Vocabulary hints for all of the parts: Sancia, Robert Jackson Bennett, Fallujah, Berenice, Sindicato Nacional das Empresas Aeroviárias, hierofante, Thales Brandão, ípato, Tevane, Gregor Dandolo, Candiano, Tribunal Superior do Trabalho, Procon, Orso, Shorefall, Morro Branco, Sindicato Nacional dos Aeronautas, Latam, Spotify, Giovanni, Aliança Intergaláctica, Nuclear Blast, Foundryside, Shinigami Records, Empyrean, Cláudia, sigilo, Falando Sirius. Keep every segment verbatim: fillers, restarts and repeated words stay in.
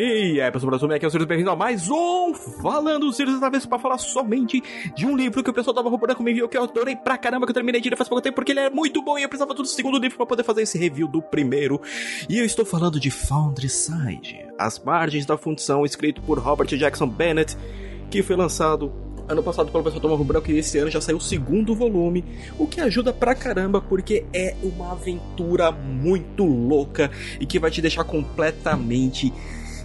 E aí, pessoal, aqui é o Sirius, bem-vindo a mais um Falando Sirius, dessa vez pra falar somente de um livro que o pessoal da Morro Branco me enviou, que eu adorei pra caramba, que eu terminei de ler faz pouco tempo, porque ele é muito bom e eu precisava do segundo livro pra poder fazer esse review do primeiro. E eu estou falando de Foundryside, As Margens da Fundição, escrito por Robert Jackson Bennett, que foi lançado ano passado pelo pessoal do Morro Branco, e esse ano já saiu o segundo volume, o que ajuda pra caramba, porque é uma aventura muito louca e que vai te deixar completamente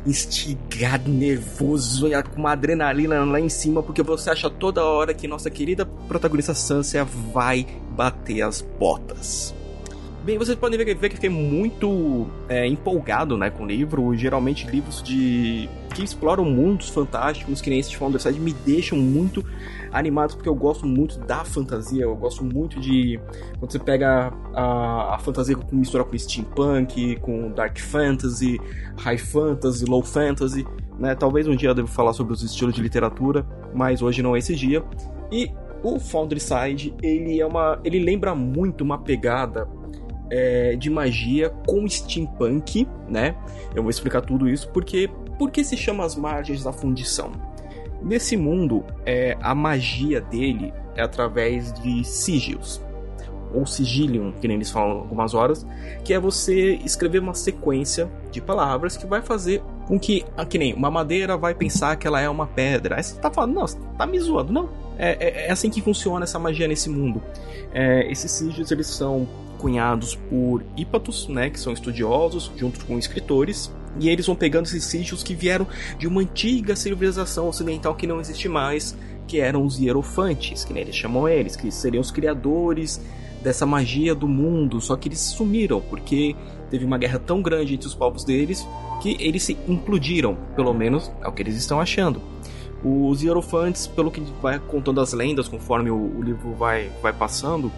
instigado, nervoso, com uma adrenalina lá em cima, porque você acha toda hora que nossa querida protagonista Sancia vai bater as botas. Bem, vocês podem ver, ver que eu fiquei muito é, empolgado, né, com o livro. Geralmente livros de que exploram mundos fantásticos, que nem esse de Foundryside, me deixam muito animado, porque eu gosto muito da fantasia. Eu gosto muito de quando você pega a, a fantasia que mistura com steampunk, com dark fantasy, high fantasy, low fantasy, né? Talvez um dia eu deva falar sobre os estilos de literatura, mas hoje não é esse dia. E o Foundryside, ele, é uma, ele lembra muito uma pegada É, de magia com steampunk, né? Eu vou explicar tudo isso porque, porque se chama As Margens da Fundição. Nesse mundo, é, a magia dele é através de sigilos, ou sigilium, que nem eles falam algumas horas, que é você escrever uma sequência de palavras que vai fazer com que, que nem uma madeira vai pensar que ela é uma pedra. Aí você tá falando, não, você tá me zoando, não. É, é, é assim que funciona essa magia nesse mundo. É, esses sigilos, eles são cunhados por hípatos, né, que são estudiosos, junto com escritores, e eles vão pegando esses sígilos que vieram de uma antiga civilização ocidental que não existe mais, que eram os hierofantes, que nem eles chamam eles, que seriam os criadores dessa magia do mundo, só que eles sumiram, porque teve uma guerra tão grande entre os povos deles, que eles se implodiram, pelo menos é o que eles estão achando. Os hierofantes, pelo que vai contando as lendas, conforme o, o livro vai, vai passando,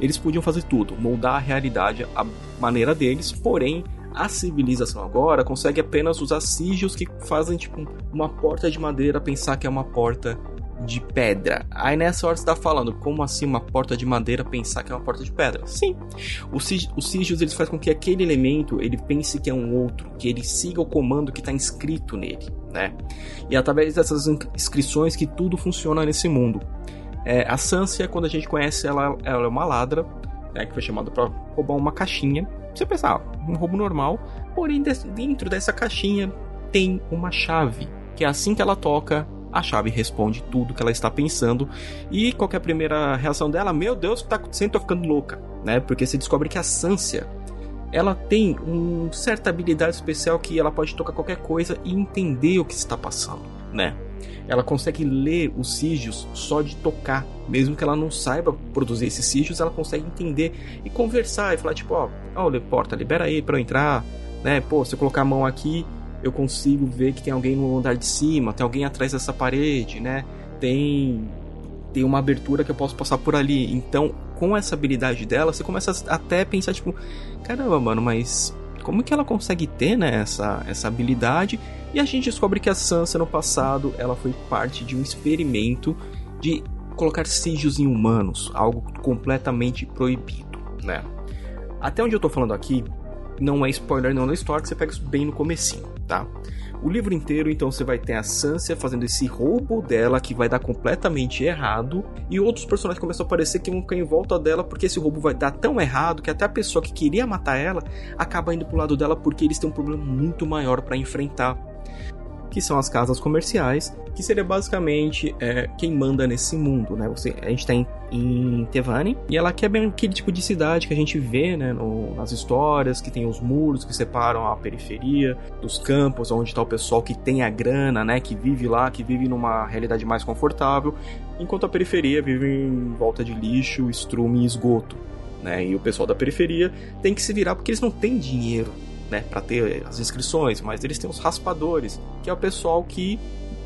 eles podiam fazer tudo, moldar a realidade à maneira deles, porém a civilização agora consegue apenas usar sigilos que fazem tipo uma porta de madeira pensar que é uma porta de pedra. Aí nessa hora você tá falando, como assim uma porta de madeira pensar que é uma porta de pedra? Sim, os sigilos, eles fazem com que aquele elemento ele pense que é um outro, que ele siga o comando que está inscrito nele, né? E é através dessas inscrições que tudo funciona nesse mundo. É, a Sancia, quando a gente conhece ela, ela é uma ladra, né, que foi chamada para roubar uma caixinha. Você pensar, um roubo normal, porém dentro dessa caixinha tem uma chave, que assim que ela toca, a chave responde tudo que ela está pensando. E qual que é a primeira reação dela? Meu Deus, o que tá acontecendo? Tô ficando louca, né? Porque você descobre que a Sancia, ela tem uma certa habilidade especial que ela pode tocar qualquer coisa e entender o que está passando, né? Ela consegue ler os sigilos só de tocar, mesmo que ela não saiba produzir esses sigilos, ela consegue entender e conversar e falar tipo, ó, oh, oh, porta, libera aí pra eu entrar, né? Pô, se eu colocar a mão aqui, eu consigo ver que tem alguém no andar de cima, tem alguém atrás dessa parede, né? Tem, tem uma abertura que eu posso passar por ali. Então, com essa habilidade dela, você começa até a pensar tipo, caramba, mano, mas como que ela consegue ter, né, essa, essa habilidade? E a gente descobre que a Sancia, no passado, ela foi parte de um experimento de colocar sigilos em humanos, algo completamente proibido, né? Até onde eu tô falando aqui, não é spoiler não da história, que você pega isso bem no comecinho, tá? O livro inteiro, então, você vai ter a Sancia fazendo esse roubo dela, que vai dar completamente errado, e outros personagens começam a aparecer que vão ficar em volta dela, porque esse roubo vai dar tão errado que até a pessoa que queria matar ela acaba indo pro lado dela, porque eles têm um problema muito maior pra enfrentar, que são as casas comerciais, que seria basicamente é, quem manda nesse mundo, né? Você, a gente está em, em Tevane, e ela quer bem aquele tipo de cidade que a gente vê, né, no, nas histórias, que tem os muros que separam a periferia dos campos, onde está o pessoal que tem a grana, né, que vive lá, que vive numa realidade mais confortável, enquanto a periferia vive em volta de lixo, estrume e esgoto, né? E o pessoal da periferia tem que se virar porque eles não têm dinheiro, né, para ter as inscrições, mas eles têm os raspadores, que é o pessoal que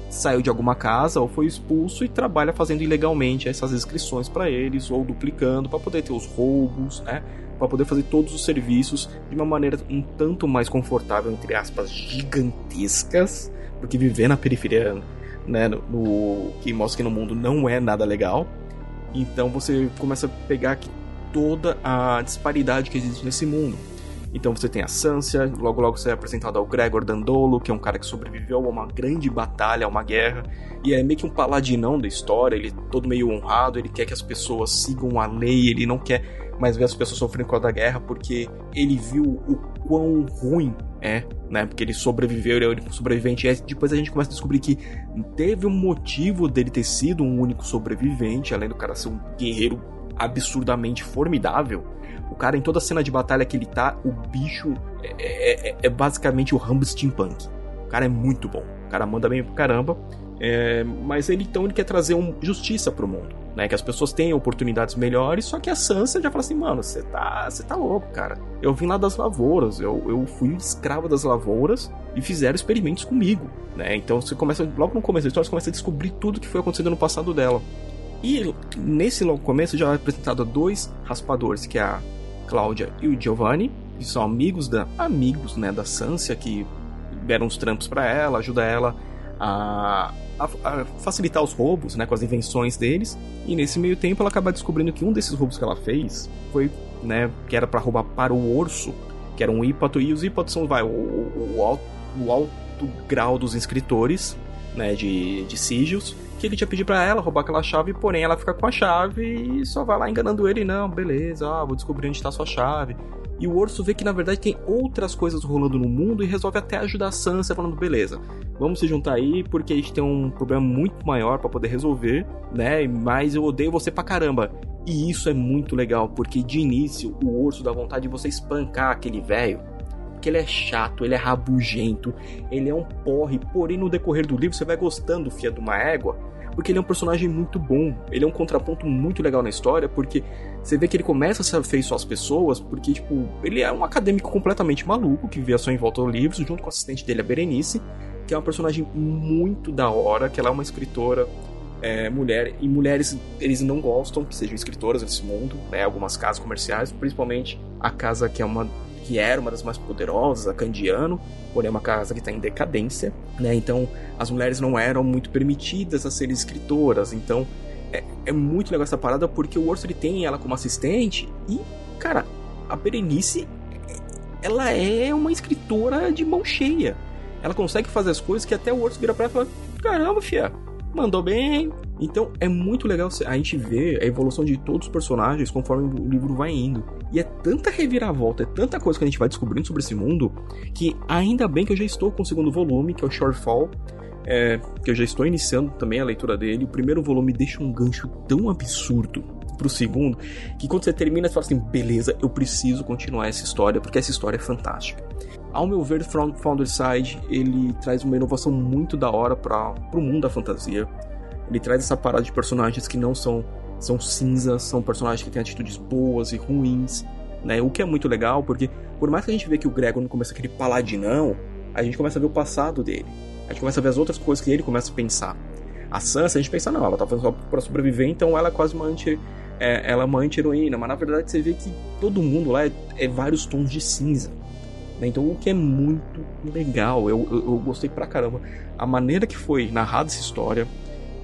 saiu de alguma casa ou foi expulso e trabalha fazendo ilegalmente essas inscrições para eles, ou duplicando para poder ter os roubos, né, para poder fazer todos os serviços de uma maneira um tanto mais confortável, entre aspas, gigantescas, porque viver na periferia, né, no, no, que mostra que no mundo não é nada legal. Então você começa a pegar aqui toda a disparidade que existe nesse mundo. Então você tem a Sancia, logo logo você é apresentado ao Gregor Dandolo, que é um cara que sobreviveu a uma grande batalha, a uma guerra, e é meio que um paladinão da história, ele é todo meio honrado, ele quer que as pessoas sigam a lei, ele não quer mais ver as pessoas sofrendo por causa da guerra, porque ele viu o quão ruim é, né, porque ele sobreviveu, ele é um sobrevivente, e depois a gente começa a descobrir que teve um motivo dele ter sido um único sobrevivente, além do cara ser um guerreiro absurdamente formidável. O cara, em toda cena de batalha que ele tá, o bicho é, é, é basicamente o Rambo steampunk. O cara é muito bom, o cara manda bem pro caramba, é, mas ele então ele quer trazer um, justiça pro mundo, né? Que as pessoas tenham oportunidades melhores, só que a Sansa já fala assim, mano, você tá, você tá louco, cara. Eu vim lá das lavouras, eu, eu fui escravo das lavouras e fizeram experimentos comigo, né? Então você começa, logo no começo da história, você começa a descobrir tudo que foi acontecendo no passado dela. E nesse logo começo já é apresentado dois raspadores, que é a Cláudia e o Giovanni, que são amigos da, amigos, né, da Sancia, que deram uns trampos pra ela, ajuda ela a, a, a facilitar os roubos, né, com as invenções deles, e nesse meio tempo ela acaba descobrindo que um desses roubos que ela fez foi, né, que era pra roubar para o Orso, que era um ípato, e os ípatos são, vai, o, o, o, alto, o alto grau dos inscritores, né, de, de sigils, que ele tinha pedido pra ela roubar aquela chave, porém ela fica com a chave e só vai lá enganando ele, não, beleza, ah, vou descobrir onde tá a sua chave. E o Orso vê que na verdade tem outras coisas rolando no mundo e resolve até ajudar a Sansa, falando, beleza, vamos se juntar aí porque a gente tem um problema muito maior pra poder resolver, né, mas eu odeio você pra caramba. E isso é muito legal, porque de início o Orso dá vontade de você espancar aquele velho, porque ele é chato, ele é rabugento, ele é um porre, porém no decorrer do livro você vai gostando, fia de uma égua, porque ele é um personagem muito bom, ele é um contraponto muito legal na história, porque você vê que ele começa a se afeiçoar às pessoas, porque, tipo, ele é um acadêmico completamente maluco, que via só em volta do livro, junto com o assistente dele, a Berenice, que é uma personagem muito da hora, que ela é uma escritora, é, mulher, e mulheres, eles não gostam que sejam escritoras nesse mundo, né, algumas casas comerciais, principalmente a casa que é uma... que era uma das mais poderosas, a Candiano, porém é uma casa que está em decadência, né? Então as mulheres não eram muito permitidas a serem escritoras, então é, é muito legal essa parada, porque o Orso ele tem ela como assistente e, cara, a Berenice, ela é uma escritora de mão cheia, ela consegue fazer as coisas que até o Orso vira pra ela e fala, caramba, fia, mandou bem. Então é muito legal a gente ver a evolução de todos os personagens conforme o livro vai indo. E é tanta reviravolta, é tanta coisa que a gente vai descobrindo sobre esse mundo, que ainda bem que eu já estou com o segundo volume, que é o Shorefall, é, que eu já estou iniciando também a leitura dele. O primeiro volume deixa um gancho tão absurdo pro segundo, que quando você termina você fala assim, beleza, eu preciso continuar essa história, porque essa história é fantástica. Ao meu ver, Foundryside, ele traz uma inovação muito da hora para o mundo da fantasia. Ele traz essa parada de personagens que não são, são cinzas, são personagens que têm atitudes boas e ruins, né? O que é muito legal, porque por mais que a gente vê que o Gregor não começa aquele paladinão, a gente começa a ver o passado dele. A gente começa a ver as outras coisas que ele começa a pensar. A Sansa, a gente pensa, não, ela tá fazendo só pra sobreviver, então ela é quase uma anti... É, ela é uma anti-heroína, mas na verdade você vê que todo mundo lá é, é vários tons de cinza. Então o que é muito legal, eu, eu, eu gostei pra caramba a maneira que foi narrada essa história.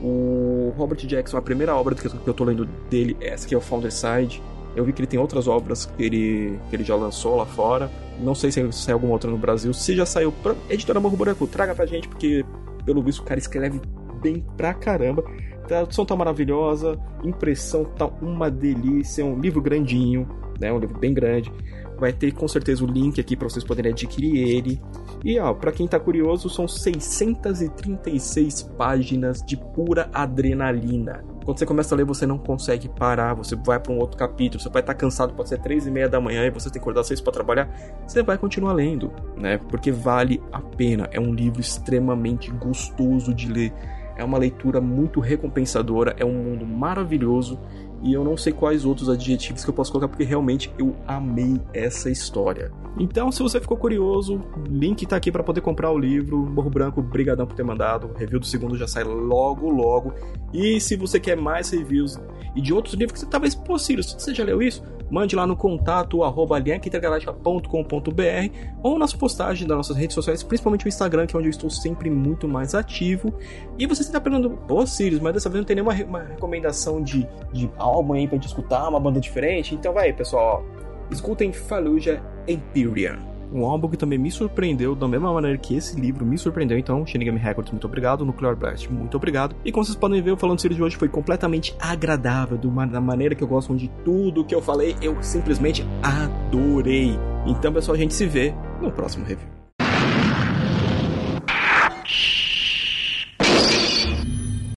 O Robert Jackson, a primeira obra que eu, que eu tô lendo dele, essa que é o Foundryside. Eu vi que ele tem outras obras que ele, que ele já lançou lá fora, não sei se saiu alguma outra no Brasil, se já saiu, pra... editora Morro Branco, traga pra gente, porque pelo visto o cara escreve bem pra caramba, a tradução tá maravilhosa, impressão tá uma delícia, é um livro grandinho, né? Um livro bem grande. Vai ter com certeza o link aqui para vocês poderem adquirir ele. E ó, para quem tá curioso, são seiscentas e trinta e seis páginas de pura adrenalina. Quando você começa a ler, você não consegue parar, você vai para um outro capítulo, você vai estar tá cansado, pode ser três e meia da manhã e você tem que acordar às seis para trabalhar, você vai continuar lendo, né? Porque vale a pena, é um livro extremamente gostoso de ler, é uma leitura muito recompensadora, é um mundo maravilhoso. E eu não sei quais outros adjetivos que eu posso colocar, porque realmente eu amei essa história. Então, se você ficou curioso, link tá aqui para poder comprar o livro. Morro Branco, brigadão por ter mandado. O review do segundo já sai logo, logo. E se você quer mais reviews e de outros livros que você talvez, pô, Ciro, se você já leu isso, mande lá no contato arroba alianca intergaláctica ponto com ponto b r ou nas postagens das nossas redes sociais, principalmente o Instagram, que é onde eu estou sempre muito mais ativo. E você está perguntando, pô, Sirius, mas dessa vez não tem nenhuma re- recomendação de, de alma aí pra gente escutar, uma banda diferente? Então vai aí, pessoal, ó, Escutem Fallujah, Empyrean. Um álbum que também me surpreendeu da mesma maneira que esse livro me surpreendeu. Então, Shinigami Records, muito obrigado. Nuclear Blast, muito obrigado. E como vocês podem ver, o Falando Sirius de hoje foi completamente agradável, de uma, da maneira que eu gosto, onde tudo que eu falei eu simplesmente adorei. Então, pessoal, a gente se vê no próximo review.